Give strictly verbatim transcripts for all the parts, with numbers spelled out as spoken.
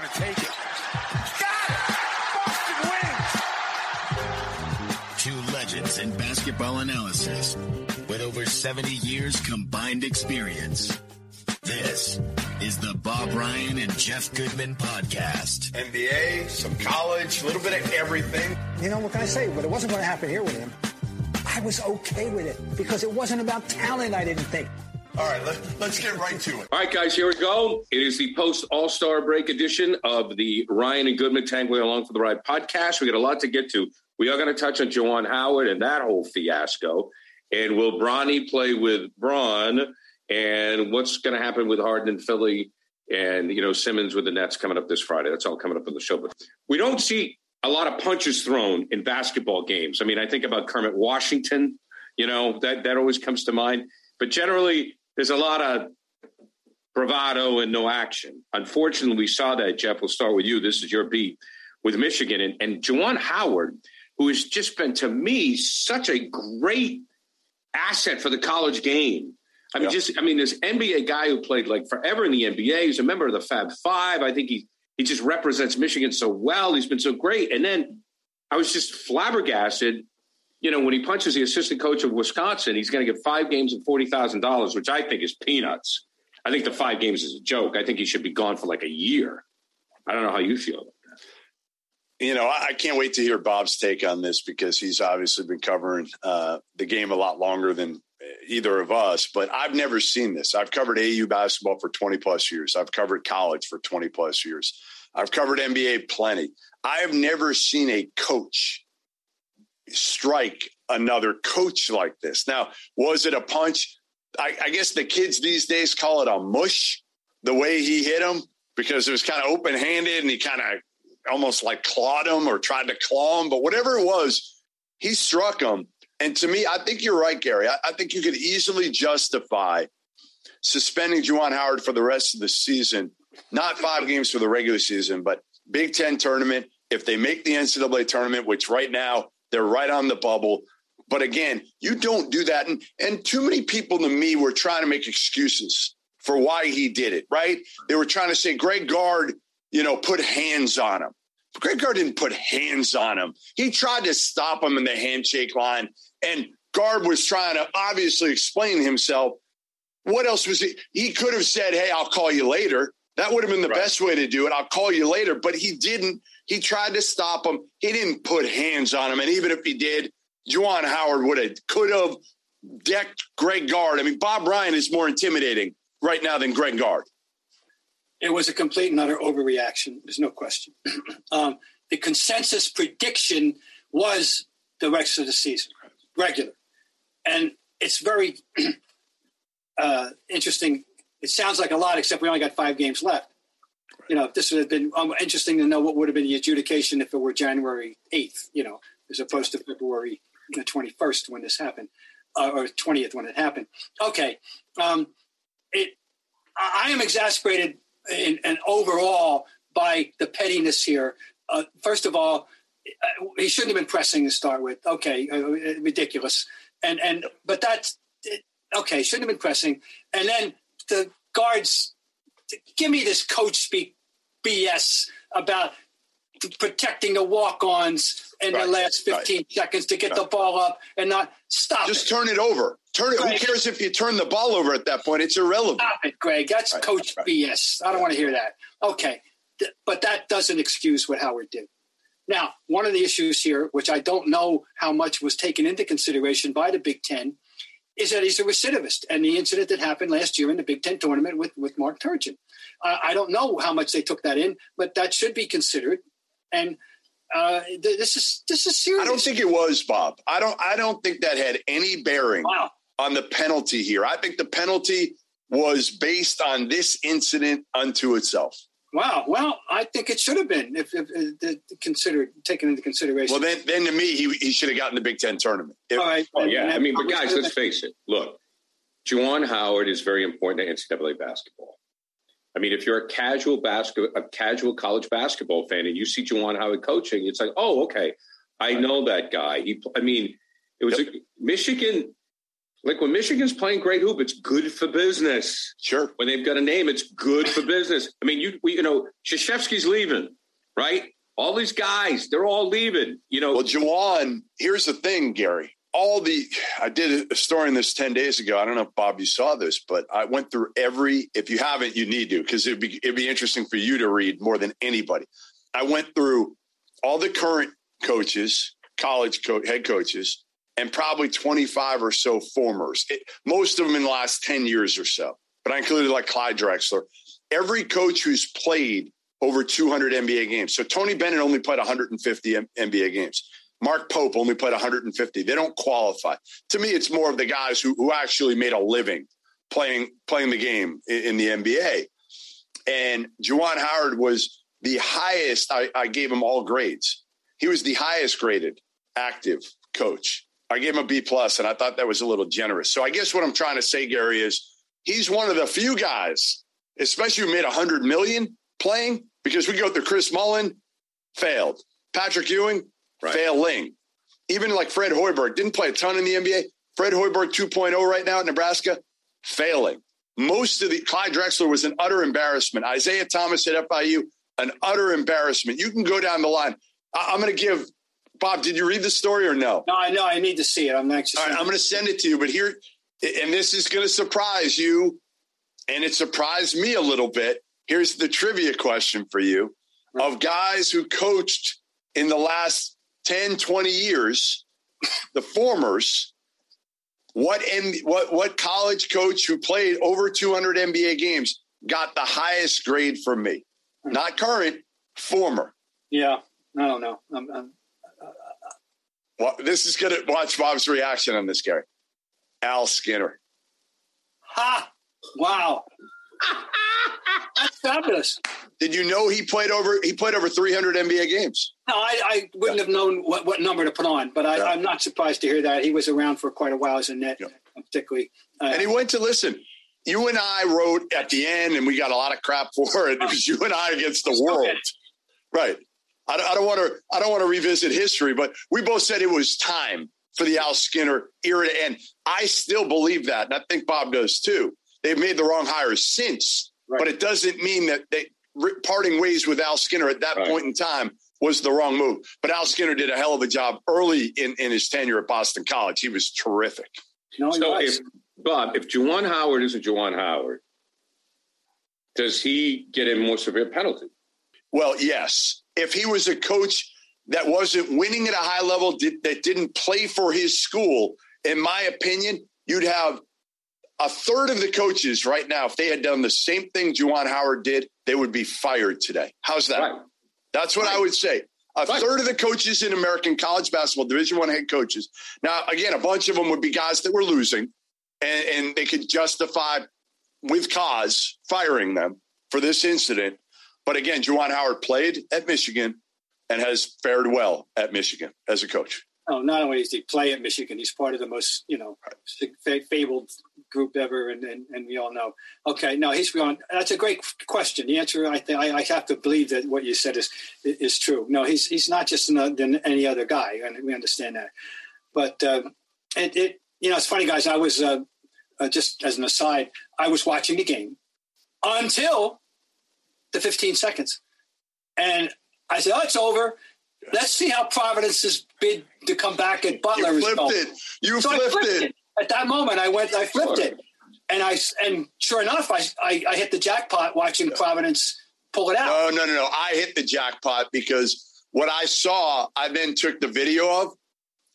going to take it. Got it! Boston wins! Two legends in basketball analysis with over seventy years combined experience. This is the Bob Ryan and Jeff Goodman podcast. N B A, some college, a little bit of everything. You know, what can I say? But it wasn't going to happen here with him. I was okay with it because it wasn't about talent, I didn't think. All right, let's, let's get right to it. All right, guys, here we go. It is the post-All-Star break edition of the Ryan and Goodman Tangling Along for the Ride podcast. We got a lot to get to. We are going to touch on Juwan Howard and that whole fiasco. And will Bronny play with Bron? And what's going to happen with Harden in Philly and, you know, Simmons with the Nets coming up this Friday. That's all coming up on the show. But we don't see a lot of punches thrown in basketball games. I mean, I think about Kermit Washington, you know, that, that always comes to mind. But generally, there's a lot of bravado and no action. Unfortunately, we saw that, Jeff. We'll start with you. This is your beat with Michigan. And, and Juwan Howard, who has just been, to me, such a great asset for the college game. I mean, yeah. just I mean, this N B A guy who played like forever in the N B A. He's a member of the Fab Five. I think he he just represents Michigan so well. He's been so great. And then I was just flabbergasted, you know, when he punches the assistant coach of Wisconsin. He's going to get five games and forty thousand dollars, which I think is peanuts. I think the five games is a joke. I think he should be gone for like a year. I don't know how you feel about that. You know, I can't wait to hear Bob's take on this because he's obviously been covering uh, the game a lot longer than either of us, but I've never seen this. I've covered A A U basketball for twenty plus years. I've covered college for twenty plus years. I've covered N B A plenty. I have never seen a coach strike another coach like this. Now, was it a punch? I, I guess the kids these days call it a mush, the way he hit him, because it was kind of open handed and he kind of almost like clawed him or tried to claw him, but whatever it was, he struck him. And to me, I think you're right, Gary. I, I think you could easily justify suspending Juwan Howard for the rest of the season, not five games for the regular season, but Big Ten tournament, if they make the N C double A tournament, which right now they're right on the bubble. But again, you don't do that. And, and too many people to me were trying to make excuses for why he did it, right? They were trying to say Greg Gard, you know, put hands on him. Greg Gard didn't put hands on him. He tried to stop him in the handshake line. And Gard was trying to obviously explain himself. What else was he? He could have said, hey, I'll call you later. That would have been the right. best way to do it. I'll call you later. But he didn't. He tried to stop him. He didn't put hands on him. And even if he did, Juwan Howard would have, could have decked Greg Gard. I mean, Bob Ryan is more intimidating right now than Greg Gard. It was a complete and utter overreaction. There's no question. um, the consensus prediction was the rest of the season. Regular. And it's very uh, interesting. It sounds like a lot, except we only got five games left. Right. You know, this would have been um, interesting to know what would have been the adjudication if it were January eighth, you know, as opposed to February twenty-first when this happened, uh, or twentieth when it happened. Okay. Um, it. I am exasperated and, and overall by the pettiness here. Uh, first of all, he shouldn't have been pressing to start with. Okay, uh, ridiculous. And and but that's okay. Shouldn't have been pressing. And then the guards, give me this coach speak B S about protecting the walk-ons in right. the last fifteen right. seconds to get right. the ball up and not stop. Just it. turn it over. Turn it. Right. Who cares if you turn the ball over at that point? It's irrelevant. Stop it, Greg. That's right. coach right. B S. I don't want to hear that. Okay, but that doesn't excuse what Howard did. Now, one of the issues here, which I don't know how much was taken into consideration by the Big Ten, is that he's a recidivist. And the incident that happened last year in the Big Ten tournament with, with Mark Turgeon. Uh, I don't know how much they took that in, but that should be considered. And uh, th- this is this is serious. I don't think it was, Bob. I don't I don't think that had any bearing wow. on the penalty here. I think the penalty was based on this incident unto itself. Wow. Well, I think it should have been if, if, if considered taken into consideration. Well, then, then to me, he he should have gotten the Big Ten tournament. If, All right. Oh, yeah. I mean, but guys, let's face it. Look, Juwan Howard is very important to N C double A basketball. I mean, if you're a casual basket, a casual college basketball fan, and you see Juwan Howard coaching, it's like, oh, okay, I know that guy. He, I mean, it was yep. a, Michigan Like, when Michigan's playing great hoop, it's good for business. Sure. When they've got a name, it's good for business. I mean, you we, you know, Krzyzewski's leaving, right? All these guys, they're all leaving, you know. Well, Juwan, here's the thing, Gary. All the – I did a story on this ten days ago. I don't know if, Bob, you saw this, but I went through every – if you haven't, you need to, because it'd be, it'd be interesting for you to read more than anybody. I went through all the current coaches, college co- head coaches, and probably twenty-five or so formers, it, most of them in the last ten years or so. But I included like Clyde Drexler. Every coach who's played over two hundred N B A games. So Tony Bennett only played one hundred fifty M- N B A games. Mark Pope only played one hundred fifty. They don't qualify. To me, it's more of the guys who, who actually made a living playing playing the game in, in the N B A. And Juwan Howard was the highest. I, I gave him all grades. He was the highest graded active coach. I gave him a B plus, and I thought that was a little generous. So I guess what I'm trying to say, Gary, is he's one of the few guys, especially who made one hundred million playing, because we go through Chris Mullin, failed. Patrick Ewing, right. Failing. Even like Fred Hoiberg, didn't play a ton in the N B A. Fred Hoiberg two point oh right now at Nebraska, failing. Most of the – Clyde Drexler was an utter embarrassment. Isaiah Thomas at F I U, an utter embarrassment. You can go down the line. I, I'm going to give – Bob, did you read the story or no? No, I know. I need to see it. I'm anxious. All right, I'm going to send it to you. But here – and this is going to surprise you, and it surprised me a little bit. Here's the trivia question for you. Right. Of guys who coached in the last – ten, twenty years, the formers, what M- what what college coach who played over two hundred N B A games got the highest grade from me? Not current, former. Yeah, I don't know. I'm, I'm, uh, well, this is going to – watch Bob's reaction on this, Gary. Al Skinner. Ha! Wow. That's fabulous. Did you know he played over he played over three hundred N B A games? No, I, I wouldn't yeah. have known what, what number to put on, but I, yeah. I'm not surprised to hear that. He was around for quite a while as a net, yeah. particularly. Uh, and he went to – listen, you and I wrote at the end, and we got a lot of crap for it. It was you and I against the world. Okay. Right. I don't want to I don't want to revisit history, but we both said it was time for the Al Skinner era to end. I still believe that, and I think Bob does too. They've made the wrong hires since, right. but it doesn't mean that they parting ways with Al Skinner at that right. point in time was the wrong move. But Al Skinner did a hell of a job early in, in his tenure at Boston College. He was terrific. No, he so, was. If, Bob, if Juwan Howard isn't Juwan Howard, does he get a more severe penalty? Well, yes. If he was a coach that wasn't winning at a high level, did, that didn't play for his school, in my opinion, you'd have – a third of the coaches right now, if they had done the same thing Juwan Howard did, they would be fired today. How's that? Right. That's what right. I would say. A right. third of the coaches in American college basketball, Division One head coaches. Now, again, a bunch of them would be guys that were losing, and, and they could justify with cause firing them for this incident. But again, Juwan Howard played at Michigan and has fared well at Michigan as a coach. Oh, not only does he play at Michigan, he's part of the most, you know, right. fabled group ever, and, and, and we all know. Okay, no, he's gone. That's a great question. The answer, I think, I, I have to believe that what you said is is true. No, he's he's not just another, than any other guy, and we understand that. But uh, it, it, you know, it's funny, guys. I was uh, uh, just as an aside, I was watching the game until the fifteen seconds, and I said, "Oh, it's over. Let's see how Providence's bid to come back at Butler is going." You flipped it. You so flipped, flipped it. it. At that moment, I went. I flipped sure. it, and I and sure enough, I I, I hit the jackpot watching yeah. Providence pull it out. No, no, no, no. I hit the jackpot because what I saw, I then took the video of,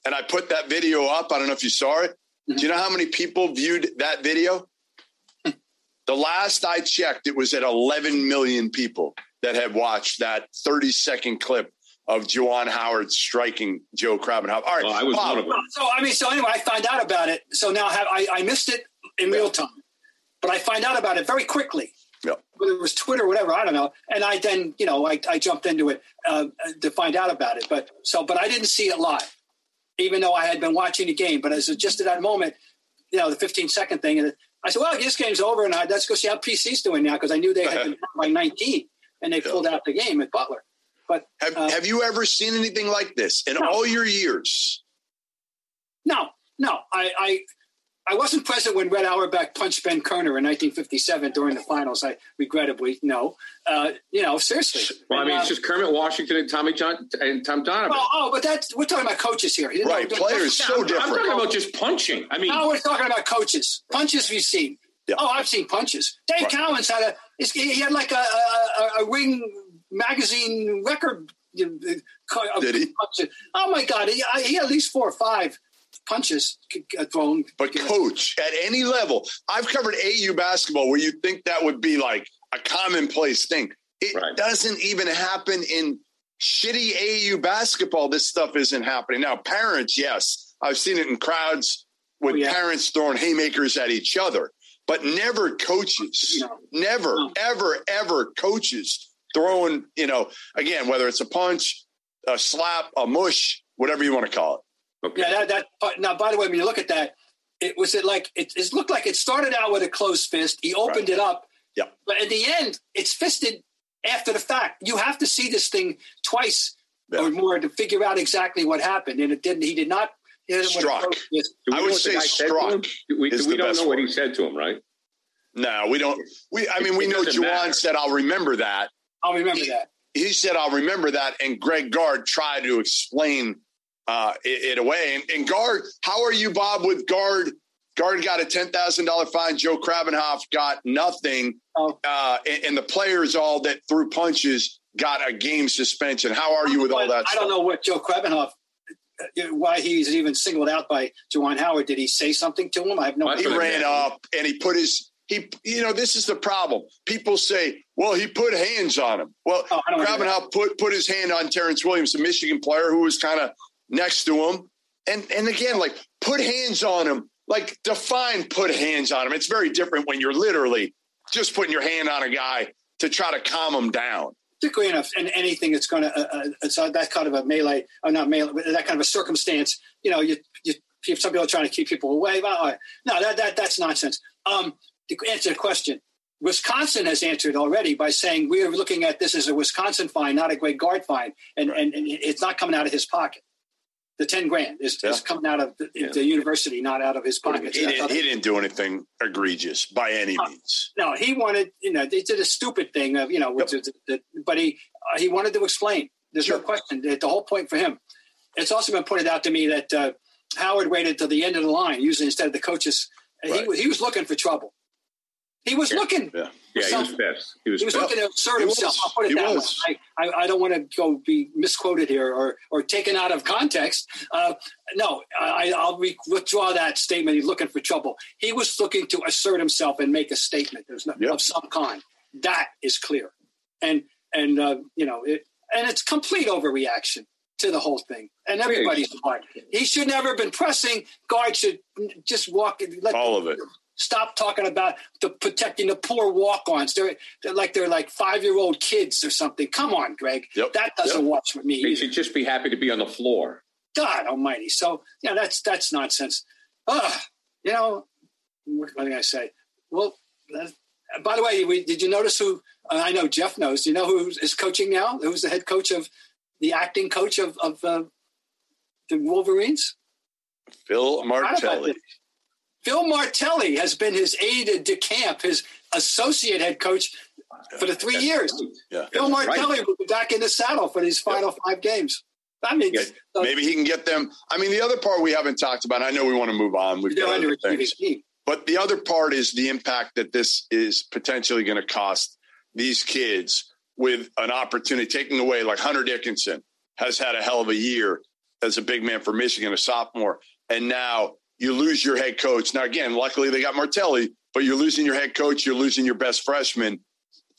and I put that video up. I don't know if you saw it. Mm-hmm. Do you know how many people viewed that video? The last I checked, it was at eleven million people that had watched that thirty second clip of Juwan Howard striking Joe Krabbenhoff. All right. Well, I was Bob, one of them. So, I mean, so anyway, I found out about it. So now I, have, I, I missed it in yeah. real time, but I find out about it very quickly. Yeah. Whether it was Twitter or whatever, I don't know. And I then, you know, I, I jumped into it uh, to find out about it. But so, but I didn't see it live, even though I had been watching the game. But as just at that moment, you know, the fifteen second thing, and I said, well, this game's over, and I, let's go see how P C's doing now, because I knew they had been down by nineteen, and they yeah. pulled out the game at Butler. But have, uh, have you ever seen anything like this in no. all your years? No, no. I, I I wasn't present when Red Auerbach punched Ben Kerner in nineteen fifty-seven during the finals. I regrettably no, uh, you know, seriously. Well, and, I mean, uh, it's just Kermit Washington and Tommy John and Tom Donovan. Well, oh, but that's we're talking about coaches here, right? They're, players they're, so I'm, different. I'm talking about just punching. I mean, no, we're talking about coaches. Punches we've seen. Yeah. Oh, I've seen punches. Dave right. Collins had a he had like a a, a Ring magazine record. Did he? Oh my God, he, he had at least four or five punches thrown. But coach, at any level, I've covered A U basketball where you think that would be like a commonplace thing. It right. doesn't even happen in shitty A U basketball. This stuff isn't happening. Now, parents, yes, I've seen it in crowds with oh, yeah. parents throwing haymakers at each other, but never coaches, no. never, no. ever, ever coaches throwing, you know, again, whether it's a punch, a slap, a mush, whatever you want to call it. Okay. Yeah, that, that now, by the way, when you look at that, it was it like it, it looked like it started out with a closed fist. He opened right. it up. Yeah. But at the end, it's fisted after the fact. You have to see this thing twice yeah. or more to figure out exactly what happened. And it didn't. He did not. He struck. I would say struck. We, is we the don't best know word. What he said to him, right? No, we don't. We I mean, it, we it know Juwan matter. said, I'll remember that. I'll remember he, that. He said, I'll remember that. And Greg Gard tried to explain Uh, it, it away. And, and Guard, how are you, Bob, with Guard? Guard got a ten thousand dollars fine. Joe Krabbenhoft got nothing. Oh. Uh, and, and the players all that threw punches got a game suspension. How are you with but all that I stuff? Don't know what Joe Krabbenhoft, why he's even singled out by Juwan Howard. Did he say something to him? I have no idea. He ran up and he put his, he. you know, this is the problem. People say, well, he put hands on him. Well, oh, Krabbenhoft put, put his hand on Terrence Williams, a Michigan player who was kind of next to him, and and again, like, put hands on him, like, define put hands on him. It's very different when you're literally just putting your hand on a guy to try to calm him down. Particularly enough, and anything that's going to, it's that kind of a melee, or not melee, that kind of a circumstance. You know, you you if some people are trying to keep people away. No, that that that's nonsense. Um, to answer the question, Wisconsin has answered already by saying we are looking at this as a Wisconsin fine, not a Greg Gard fine, and, right. and and it's not coming out of his pocket. The ten grand is, yeah. is coming out of the, yeah. the university, not out of his pockets. He didn't, he didn't do anything egregious by any uh, means. No, he wanted, you know, they did a stupid thing of, you know, yep. the, the, but he uh, he wanted to explain. There's sure. no question. The whole point for him. It's also been pointed out to me that uh, Howard waited till the end of the line, usually instead of the coaches. Right. He, he was looking for trouble. He was yeah. looking. Yeah, yeah he was pissed. He was, he was looking to assert he himself. Was. I'll put it he that was. way. I, I, I don't want to go be misquoted here or or taken out of context. Uh, no, I, I'll re- withdraw that statement. He's looking for trouble. He was looking to assert himself and make a statement There's no, yep. of some kind. That is clear. And, and uh, you know, it, and it's complete overreaction to the whole thing. And everybody's part. He should never have been pressing. Guard should just walk. Let All them, of it. Stop talking about the protecting the poor walk-ons. They're, they're like they're like five-year-old kids or something. Come on, Greg. Yep. That doesn't yep. watch with me. They either. should just be happy to be on the floor. God almighty. So, yeah, that's that's nonsense. Ugh. You know, what can I say? Well, uh, by the way, we, did you notice who uh, – I know Jeff knows. Do you know who is coaching now? Who's the head coach of – the acting coach of, of uh, the Wolverines? Phil Martelli. Phil Martelli has been his aide de camp, his associate head coach for the three That's years. Right. Yeah. Phil That's Martelli right. will be back in the saddle for these final yeah. five games. I mean, yeah. uh, maybe he can get them. I mean, the other part we haven't talked about, I know we want to move on. We've got other things. But the other part is the impact that this is potentially going to cost these kids with an opportunity taken away. Like Hunter Dickinson has had a hell of a year as a big man for Michigan, a sophomore, and now you lose your head coach. Now, again, luckily they got Martelli, but you're losing your head coach. You're losing your best freshman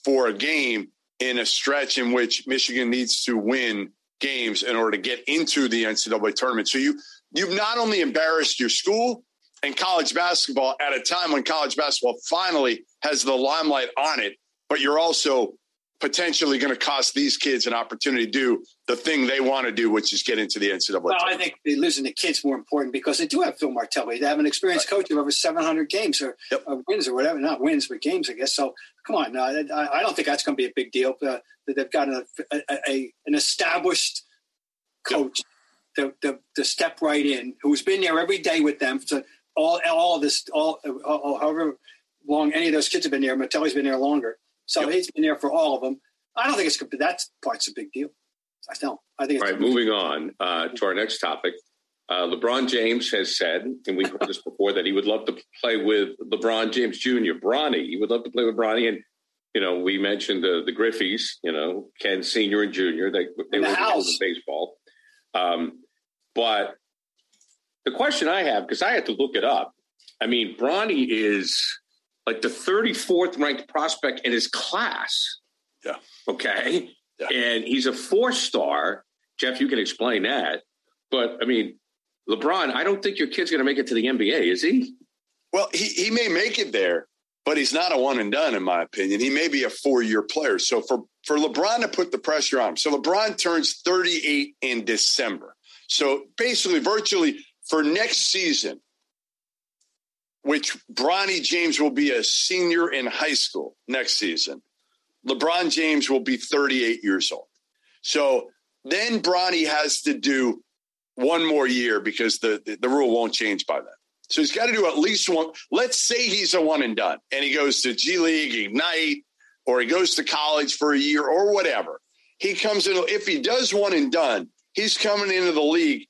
for a game in a stretch in which Michigan needs to win games in order to get into the N C double A tournament. So you, you've not only embarrassed your school and college basketball at a time when college basketball finally has the limelight on it, but you're also potentially going to cost these kids an opportunity to do the thing they want to do, which is get into the N C double A. Well, I think losing the kids more important because they do have Phil Martelli. They have an experienced right. coach of over seven hundred games or, yep. or wins or whatever. Not wins, but games, I guess. So, come on. Uh, I, I don't think that's going to be a big deal. Uh, they've got a, a, a, an established coach yep. to, to, to step right in who's been there every day with them to all all of this, all, all however long any of those kids have been there. Martelli's been there longer, so yep. he's been there for all of them. I don't think it's that part's a big deal. I don't. I think. It's all right, moving on uh, to our next topic. Uh, LeBron James has said, and we heard this before, that he would love to play with LeBron James Junior, Bronny. He would love to play with Bronny. And, you know, we mentioned the, the Griffeys, you know, Ken Senior and Junior. They, they were in baseball. Um, but the question I have, because I had to look it up, I mean, Bronny is like the thirty-fourth ranked prospect in his class. Yeah. Okay. Yeah. And he's a four-star. Jeff, you can explain that. But, I mean, LeBron, I don't think your kid's going to make it to the N B A, is he? Well, he, he may make it there, but he's not a one and done, in my opinion. He may be a four-year player. So for, for LeBron to put the pressure on him, so LeBron turns thirty-eight in December. So basically, virtually for next season, which Bronny James will be a senior in high school next season, LeBron James will be thirty-eight years old. So then Bronny has to do one more year because the, the, the rule won't change by then. So he's got to do at least one. Let's say he's a one and done and he goes to G League, Ignite, or he goes to college for a year or whatever. He comes in. If he does one and done, he's coming into the league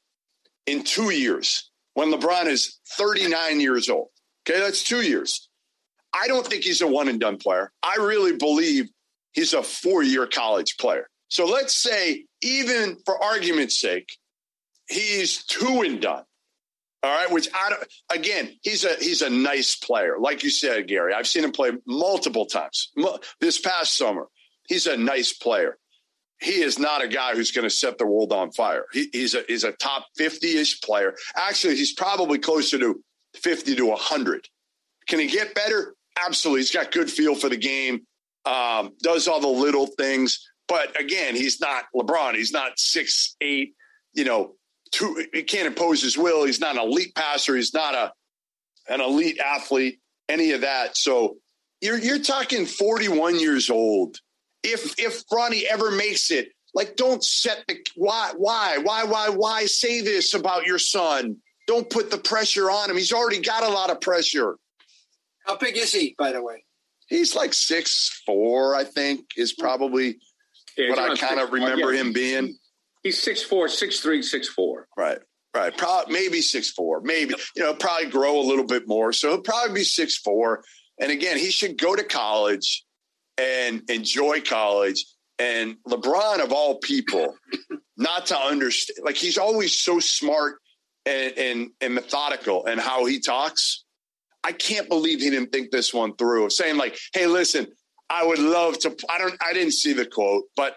in two years when LeBron is thirty-nine years old. Okay, that's two years. I don't think he's a one and done player. I really believe he's a four-year college player. So let's say, even for argument's sake, he's two and done. All right, which I don't, again, he's a he's a nice player. Like you said, Gary, I've seen him play multiple times this past summer. He's a nice player. He is not a guy who's going to set the world on fire. He, he's a he's a top fifty-ish player. Actually, he's probably closer to fifty to one hundred. Can he get better? Absolutely. He's got good feel for the game. Um, does all the little things. But again, he's not LeBron. He's not six eight, you know, two, he can't impose his will. He's not an elite passer. He's not a an elite athlete, any of that. So you're you're talking forty-one years old. If if Bronny ever makes it, like, don't set the why, why, why, why, why say this about your son? Don't put the pressure on him. He's already got a lot of pressure. How big is he, by the way? He's like six four, I think, is probably yeah, what I kind of remember yeah. him being. He's six four, six three, six four. Right, right. Probably, maybe six four. Maybe, you know, probably grow a little bit more. So he'll probably be six four. And again, he should go to college and enjoy college. And LeBron, of all people, not to understand, like, he's always so smart and, and, and methodical in how he talks. I can't believe he didn't think this one through. Saying like, "Hey, listen, I would love to." I don't. I didn't see the quote, but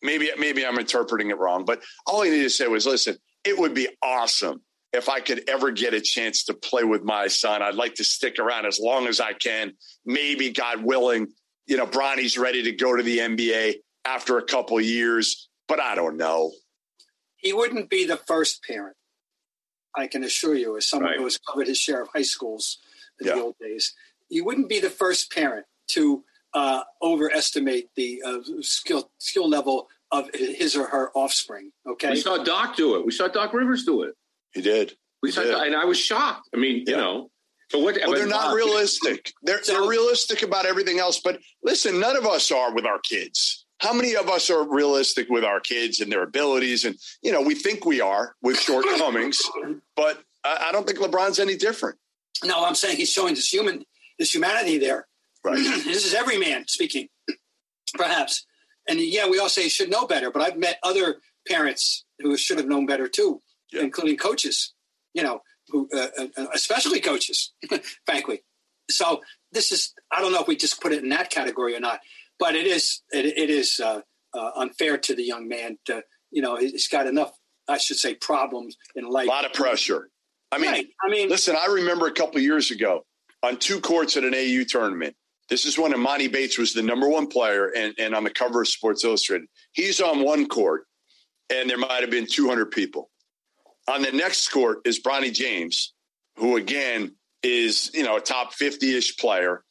maybe maybe I'm interpreting it wrong. But all he needed to say was, "Listen, it would be awesome if I could ever get a chance to play with my son. I'd like to stick around as long as I can. Maybe, God willing, you know, Bronny's ready to go to the N B A after a couple of years, but I don't know." He wouldn't be the first parent, I can assure you, as someone right. who has covered his share of high schools in yeah. the old days, you wouldn't be the first parent to uh, overestimate the uh, skill skill level of his or her offspring. Okay, we saw Doc do it. We saw Doc Rivers do it. He did. We he saw, did. Doc, and I was shocked. I mean, yeah. you know, but what? Well, but they're not Doc, realistic. They're, so, they're realistic about everything else. But listen, none of us are with our kids. How many of us are realistic with our kids and their abilities? And, you know, we think we are with shortcomings, but I don't think LeBron's any different. No, I'm saying he's showing this human, this humanity there. Right. This is every man speaking, perhaps. And yeah, we all say he should know better, but I've met other parents who should have known better too, yeah. including coaches, you know, who, uh, especially coaches, frankly. So this is, I don't know if we just put it in that category or not. But it is it, it is uh, uh, unfair to the young man. To, you know, he's got enough, I should say, problems in life. A lot of pressure. I mean, right. I mean, listen, I remember a couple of years ago on two courts at an A U tournament. This is when Imani Bates was the number one player and, and on the cover of Sports Illustrated. He's on one court, and there might have been two hundred people. On the next court is Bronny James, who, again, is, you know, a top fifty-ish player.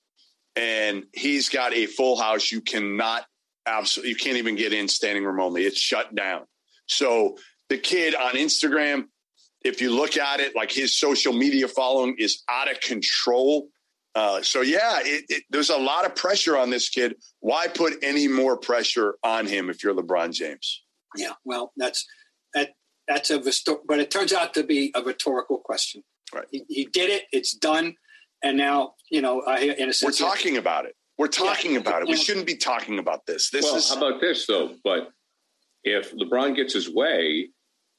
And he's got a full house. You cannot absolutely, you can't even get in standing room only. It's shut down. So the kid on Instagram If you look at it, like, his social media following is out of control. Uh, so, yeah, it, it, there's a lot of pressure on this kid. Why put any more pressure on him if you're LeBron James? Yeah, well, that's that, that's a but it turns out to be a rhetorical question. Right. He, he did it. It's done. And now, you know, I, in a sense, we're talking about it. We're talking yeah. about it. We shouldn't be talking about this. This well, is how about this, though? But if LeBron gets his way,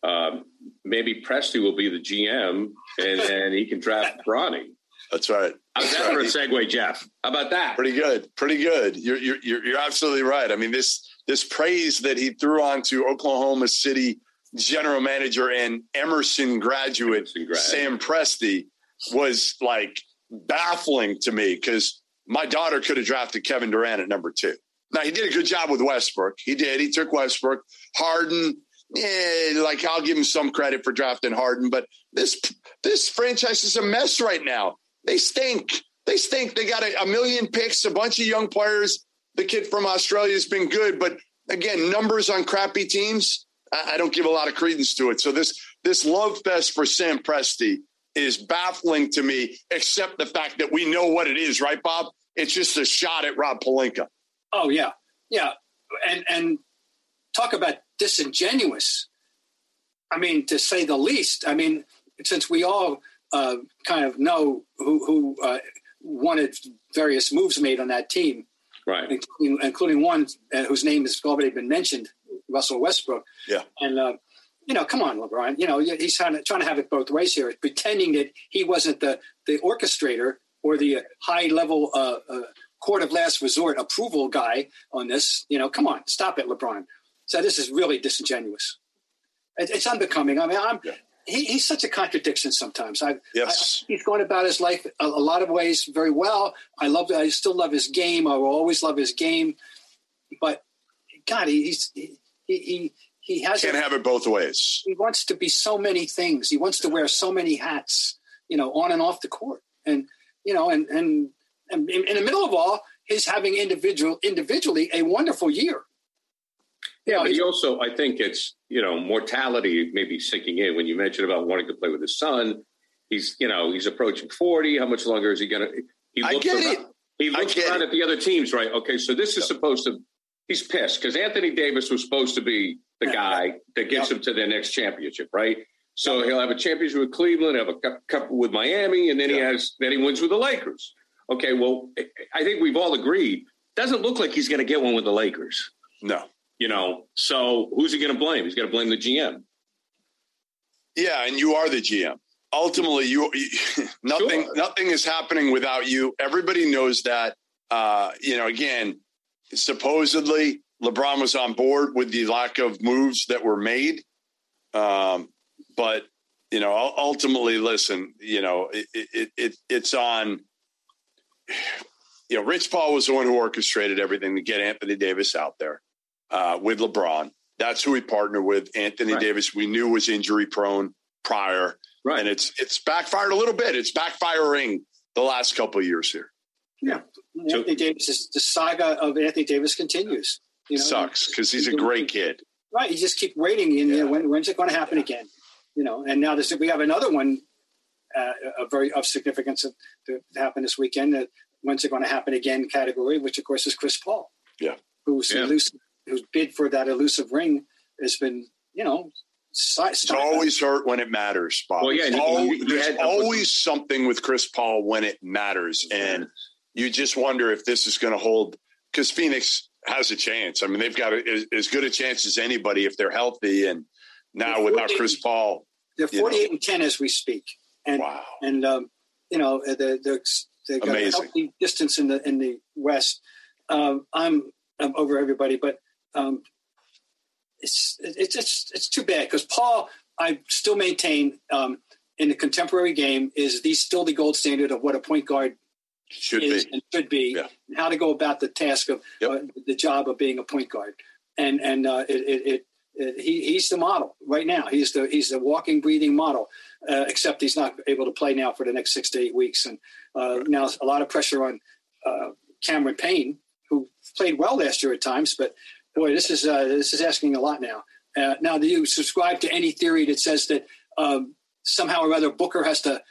um, maybe Presti will be the G M, and then he can draft Bronny. That's right. How's that for a segue, Jeff? How about that? Pretty good. Pretty good. You're you're you're absolutely right. I mean, this this praise that he threw on to Oklahoma City general manager and Emerson graduate Emerson grad. Sam Presti was, like, baffling to me, because my daughter could have drafted Kevin Durant at number two. Now, he did a good job with Westbrook. He did. He took Westbrook. Harden, eh, like, I'll give him some credit for drafting Harden, but this this franchise is a mess right now. They stink. They stink. They got a, a million picks, a bunch of young players. The kid from Australia has been good, but, again, numbers on crappy teams, I, I don't give a lot of credence to it. So this this love fest for Sam Presti is baffling to me, except the fact that we know what it is, right, Bob? It's just a shot at Rob Pelinka. Oh, yeah. Yeah. And and talk about disingenuous. I mean, to say the least. I mean, since we all uh, kind of know who, who uh, wanted various moves made on that team, right? including, including one whose name has already been mentioned, Russell Westbrook. Yeah. And, uh, you know, come on, LeBron. You know, he's trying to, trying to have it both ways here, pretending that he wasn't the, the orchestrator or the high-level uh, uh, court of last resort approval guy on this. You know, come on, stop it, LeBron. So this is really disingenuous. It, it's unbecoming. I mean, I'm yeah. he, he's such a contradiction sometimes. I, yes. I, he's going about his life a, a lot of ways very well. I love. I still love his game. I will always love his game. But, God, he, he's he he. he He has can't a, have it both ways. He wants to be so many things. He wants to wear so many hats, you know, on and off the court. And, you know, and and, and in, in the middle of all, he's having individual individually a wonderful year. Yeah, you know, but he also, I think it's, you know, mortality maybe sinking in. When you mentioned about wanting to play with his son, he's, you know, he's approaching forty. How much longer is he going to? He looks I get around, it. He looks around it. At the other teams, right? Okay, so this is supposed to, he's pissed because Anthony Davis was supposed to be the guy that gets yep. him to their next championship, right? So yep. he'll have a championship with Cleveland, have a cup, cup with Miami, and then yep. he has then he wins with the Lakers. Okay, well, I think we've all agreed, doesn't look like he's going to get one with the Lakers. No. You know, so who's he going to blame? He's going to blame the G M. Yeah, and you are the G M. Ultimately, you, you nothing sure. nothing is happening without you. Everybody knows that. Uh, you know, again, supposedly LeBron was on board with the lack of moves that were made. Um, but, you know, ultimately, listen, you know, it, it, it it's on, you know, Rich Paul was the one who orchestrated everything to get Anthony Davis out there uh, with LeBron. That's who he partnered with. Anthony right. Davis, we knew, was injury prone prior. Right. And it's, it's backfired a little bit. It's backfiring the last couple of years here. Yeah. yeah. Anthony so, Davis, the saga of Anthony Davis continues. You know, sucks because he's a great kid. Right. You just keep waiting. And yeah. you know, when, when's it going to happen yeah. again? You know, and now this, we have another one uh, a very of significance of, to happen this weekend. Uh, when's it going to happen again category, which, of course, is Chris Paul. Yeah. Who's yeah. elusive, whose bid for that elusive ring has been, you know, si- it's always out. hurt when it matters, Bob. Well, yeah, it's all, you, you there's had, always was, something with Chris Paul when it matters. And you just wonder if this is going to hold because Phoenix has a chance. I mean, they've got a, as good a chance as anybody if they're healthy. And now without Chris Paul, they're forty-eight and ten as we speak. And, wow! And um, you know, they're, they're, they've got a healthy distance in the in the West. Um, I'm I'm over everybody, but um, it's it's it's it's too bad because Paul, I still maintain um, in the contemporary game is the still the gold standard of what a point guard should is be. and should be yeah. and how to go about the task of yep. uh, the job of being a point guard. And, and, uh, it, it, it, it he, he's the model right now. He's the, he's the walking, breathing model, uh, except he's not able to play now for the next six to eight weeks. And, uh, right. now a lot of pressure on, uh, Cameron Payne, who played well last year at times, but boy, this is, uh, this is asking a lot now. Uh, now do you subscribe to any theory that says that, um, somehow or other Booker has to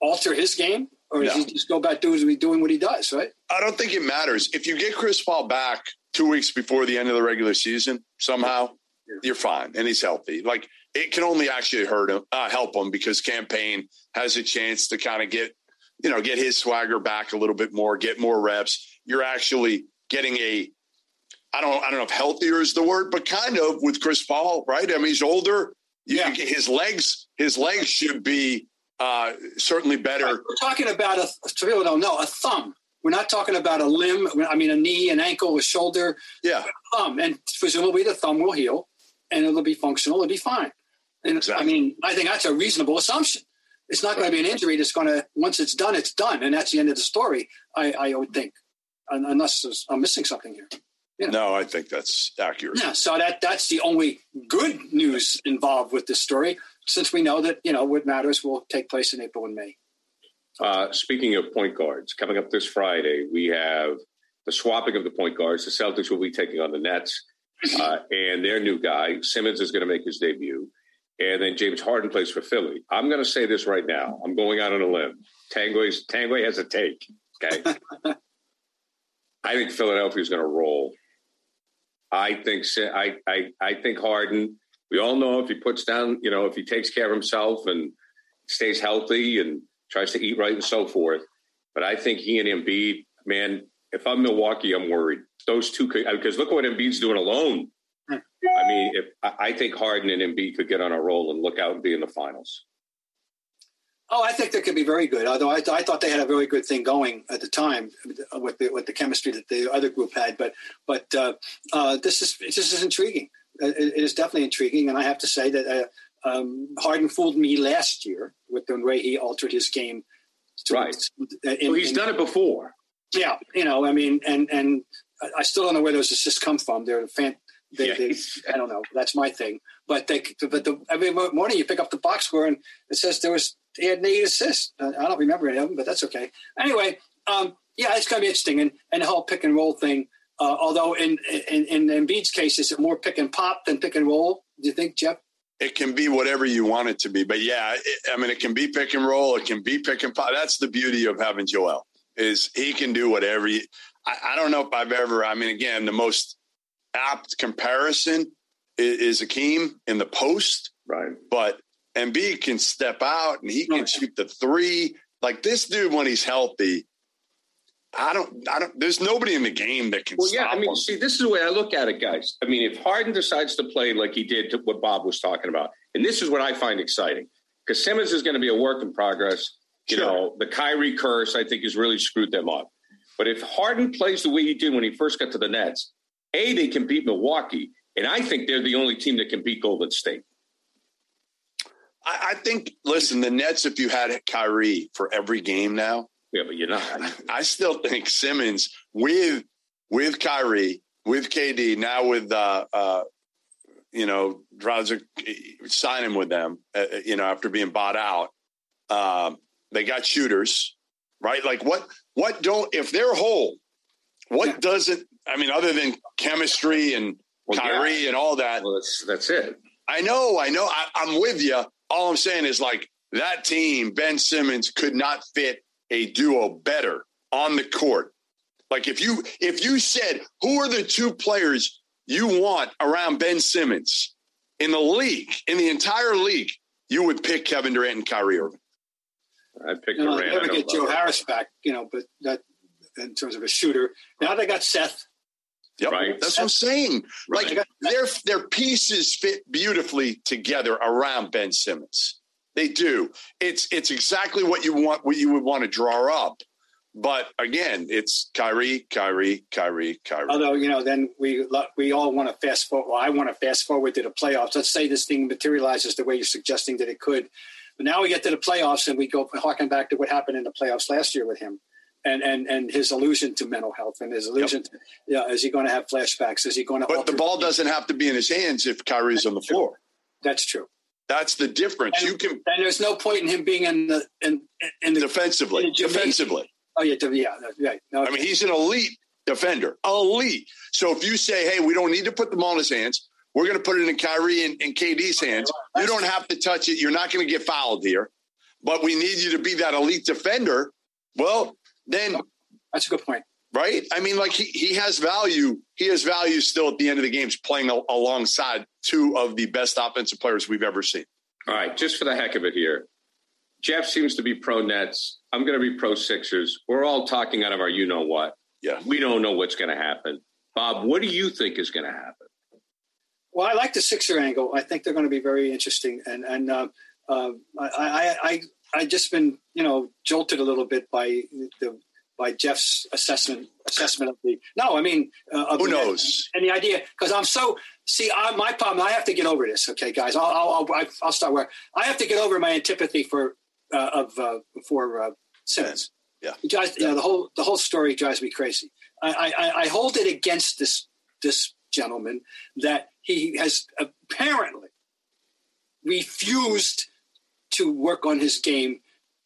alter his game? Or no. does he just go back to doing what he does, right? I don't think it matters. If you get Chris Paul back two weeks before the end of the regular season, somehow yeah. you're fine and he's healthy. Like, it can only actually hurt him, uh, help him, because Cameron Payne has a chance to kind of get, you know, get his swagger back a little bit more, get more reps. You're actually getting a, I don't, I don't know if healthier is the word, but kind of with Chris Paul, right? I mean, he's older. Yeah. You, his legs, his legs should be uh, certainly better. Right. We're talking about a, to people don't know, a thumb. We're not talking about a limb. I mean, a knee, an ankle, a shoulder. Yeah. A thumb, and presumably the thumb will heal, and it'll be functional. It'll be fine. And exactly. I mean, I think that's a reasonable assumption. It's not going to be an injury that's going to, once it's done, it's done. And that's the end of the story, I, I would think, unless I'm missing something here. You know? No, I think that's accurate. Yeah, so that that's the only good news involved with this story, since we know that, you know, what matters will take place in April and May. Uh, speaking of point guards, coming up this Friday, we have the swapping of the point guards. The Celtics will be taking on the Nets uh, and their new guy, Simmons, is going to make his debut. And then James Harden plays for Philly. I'm going to say this right now. I'm going out on a limb. Tanguay's, Tanguay has a take, okay? I think Philadelphia is going to roll. I think I, I, I think Harden, we all know if he puts down, you know, if he takes care of himself and stays healthy and tries to eat right and so forth. But I think he and Embiid, man, if I'm Milwaukee, I'm worried. Those two could, because look what Embiid's doing alone. I mean, if I think Harden and Embiid could get on a roll and look out and be in the finals. Oh, I think they could be very good. Although I, th- I thought they had a very good thing going at the time with the, with the chemistry that the other group had. But but uh, uh, this is this is intriguing. It, it is definitely intriguing, and I have to say that uh, um, Harden fooled me last year with the way he altered his game. To, right. Uh, in, well, he's in, done it before. Yeah, you know, I mean, and and I still don't know where those assists come from. They're fantastic. They, they, I don't know. That's my thing. But they, but the, every morning you pick up the box score and it says there was he had eight assists. I don't remember any of them, but that's okay. Anyway, um, yeah, it's going to be interesting, and and the whole pick and roll thing. Uh, although in in in Embiid's case, is it more pick and pop than pick and roll? Do you think, Jeff? It can be whatever you want it to be, but yeah, it, I mean, it can be pick and roll. It can be pick and pop. That's the beauty of having Joel, is he can do whatever. He, I, I don't know if I've ever. I mean, again, the most apt comparison is Akeem in the post, right? But Embiid can step out and he can right. shoot the three. Like, this dude, when he's healthy, I don't, I don't. There's nobody in the game that can. Well, stop yeah, I mean, him. See, this is the way I look at it, guys. I mean, if Harden decides to play like he did, to what Bob was talking about, and this is what I find exciting, because Simmons is going to be a work in progress. You sure. know, the Kyrie curse, I think, has really screwed them up. But if Harden plays the way he did when he first got to the Nets, A, they can beat Milwaukee, and I think they're the only team that can beat Golden State. I, I think, listen, the Nets, if you had Kyrie for every game now. Yeah, but you're not. I still think Simmons with with Kyrie, with K D, now with, uh, uh, you know, Dragic signing with them, uh, you know, after being bought out. Um, they got shooters, right? Like, what? what don't – if they're whole, what yeah. doesn't – I mean, other than chemistry and well, Kyrie yeah. and all that. Well, that's, that's it. I know, I know. I, I'm with you. All I'm saying is, like, that team, Ben Simmons, could not fit a duo better on the court. Like, if you if you said, who are the two players you want around Ben Simmons in the league, in the entire league, you would pick Kevin Durant and Kyrie Irving. I picked Durant. They'll never get Joe Harris back, you know, but that in terms of a shooter. Now they got Seth. Yep. Right. That's what I'm saying. Right. Like, their their pieces fit beautifully together around Ben Simmons. They do. It's it's exactly what you want, what you would want to draw up. But again, it's Kyrie, Kyrie, Kyrie, Kyrie. Although, you know, then we we all want to fast forward. Well, I want to fast forward to the playoffs. Let's say this thing materializes the way you're suggesting that it could. But now we get to the playoffs and we go harking back to what happened in the playoffs last year with him. And, and and his allusion to mental health and his allusion yep. to, yeah, you know, is he going to have flashbacks? Is he going to? But the ball doesn't have to be in his hands if Kyrie's That's on the true. floor. That's true. That's the difference. And, you can, and there's no point in him being in the in in the defensively. In the defensively. Oh yeah, yeah, right. No, I mean, he's an elite defender, elite. So if you say, hey, we don't need to put the ball in his hands, We're going to put it in Kyrie and, and K D's hands. You don't have to touch it. You're not going to get fouled here. But we need you to be that elite defender. Well, then. That's a good point. Right? I mean, like, he, he has value. He has value still at the end of the games playing a, alongside two of the best offensive players we've ever seen. All right, just for the heck of it here. Jeff seems to be pro-Nets. I'm going to be pro-Sixers. We're all talking out of our you-know-what. Yeah. We don't know what's going to happen. Bob, what do you think is going to happen? Well, I like the Sixer angle. I think they're going to be very interesting. And and uh, uh, I, I I I just been, you know, jolted a little bit by the by Jeff's assessment assessment of the no, I mean uh, of who the, knows and the idea because I'm so see I, my problem. I have to get over this, okay, guys. I'll I'll I'll, I'll start where I have to get over my antipathy for uh, of uh, for uh, Simmons. Yeah, it drives, yeah. You know, the whole the whole story drives me crazy. I I, I hold it against this this. gentleman that he has apparently refused to work on his game,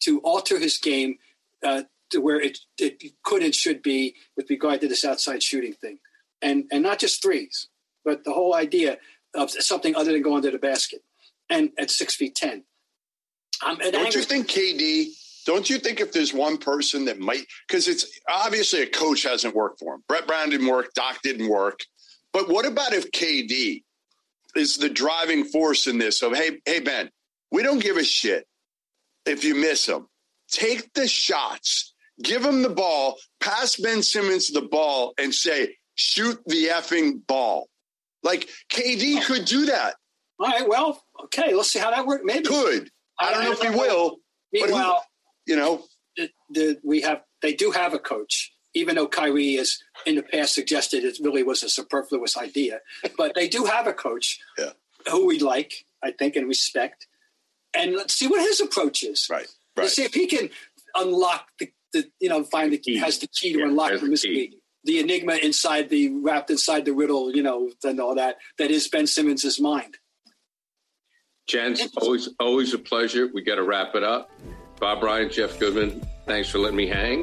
to alter his game uh, to where it, it could and should be with regard to this outside shooting thing. And and not just threes, but the whole idea of something other than going to the basket. And at six feet ten. I'm an don't angry- you think, K D, don't you think if there's one person that might – because it's obviously a coach hasn't worked for him. Brett Brown didn't work. Doc didn't work. But what about if K D is the driving force in this of, hey, hey, Ben, we don't give a shit if you miss him. Take the shots, give him the ball, pass Ben Simmons the ball and say, shoot the effing ball. Like K D could do that. All right. Well, okay. Let's see how that works. Maybe. Could. I don't know if he will. Meanwhile, you know, the, the, we have, they do have a coach. Even though Kyrie has in the past suggested it really was a superfluous idea. But they do have a coach yeah. who we like, I think, and respect. And let's see what his approach is. Right, right. Let's see if he can unlock the, the you know, find the key, has the key to yeah, unlock the mystery, the enigma inside the, wrapped inside the riddle, you know, and all that, that is Ben Simmons' mind. Gents, always, always a pleasure. We got to wrap it up. Bob Ryan, Jeff Goodman, thanks for letting me hang.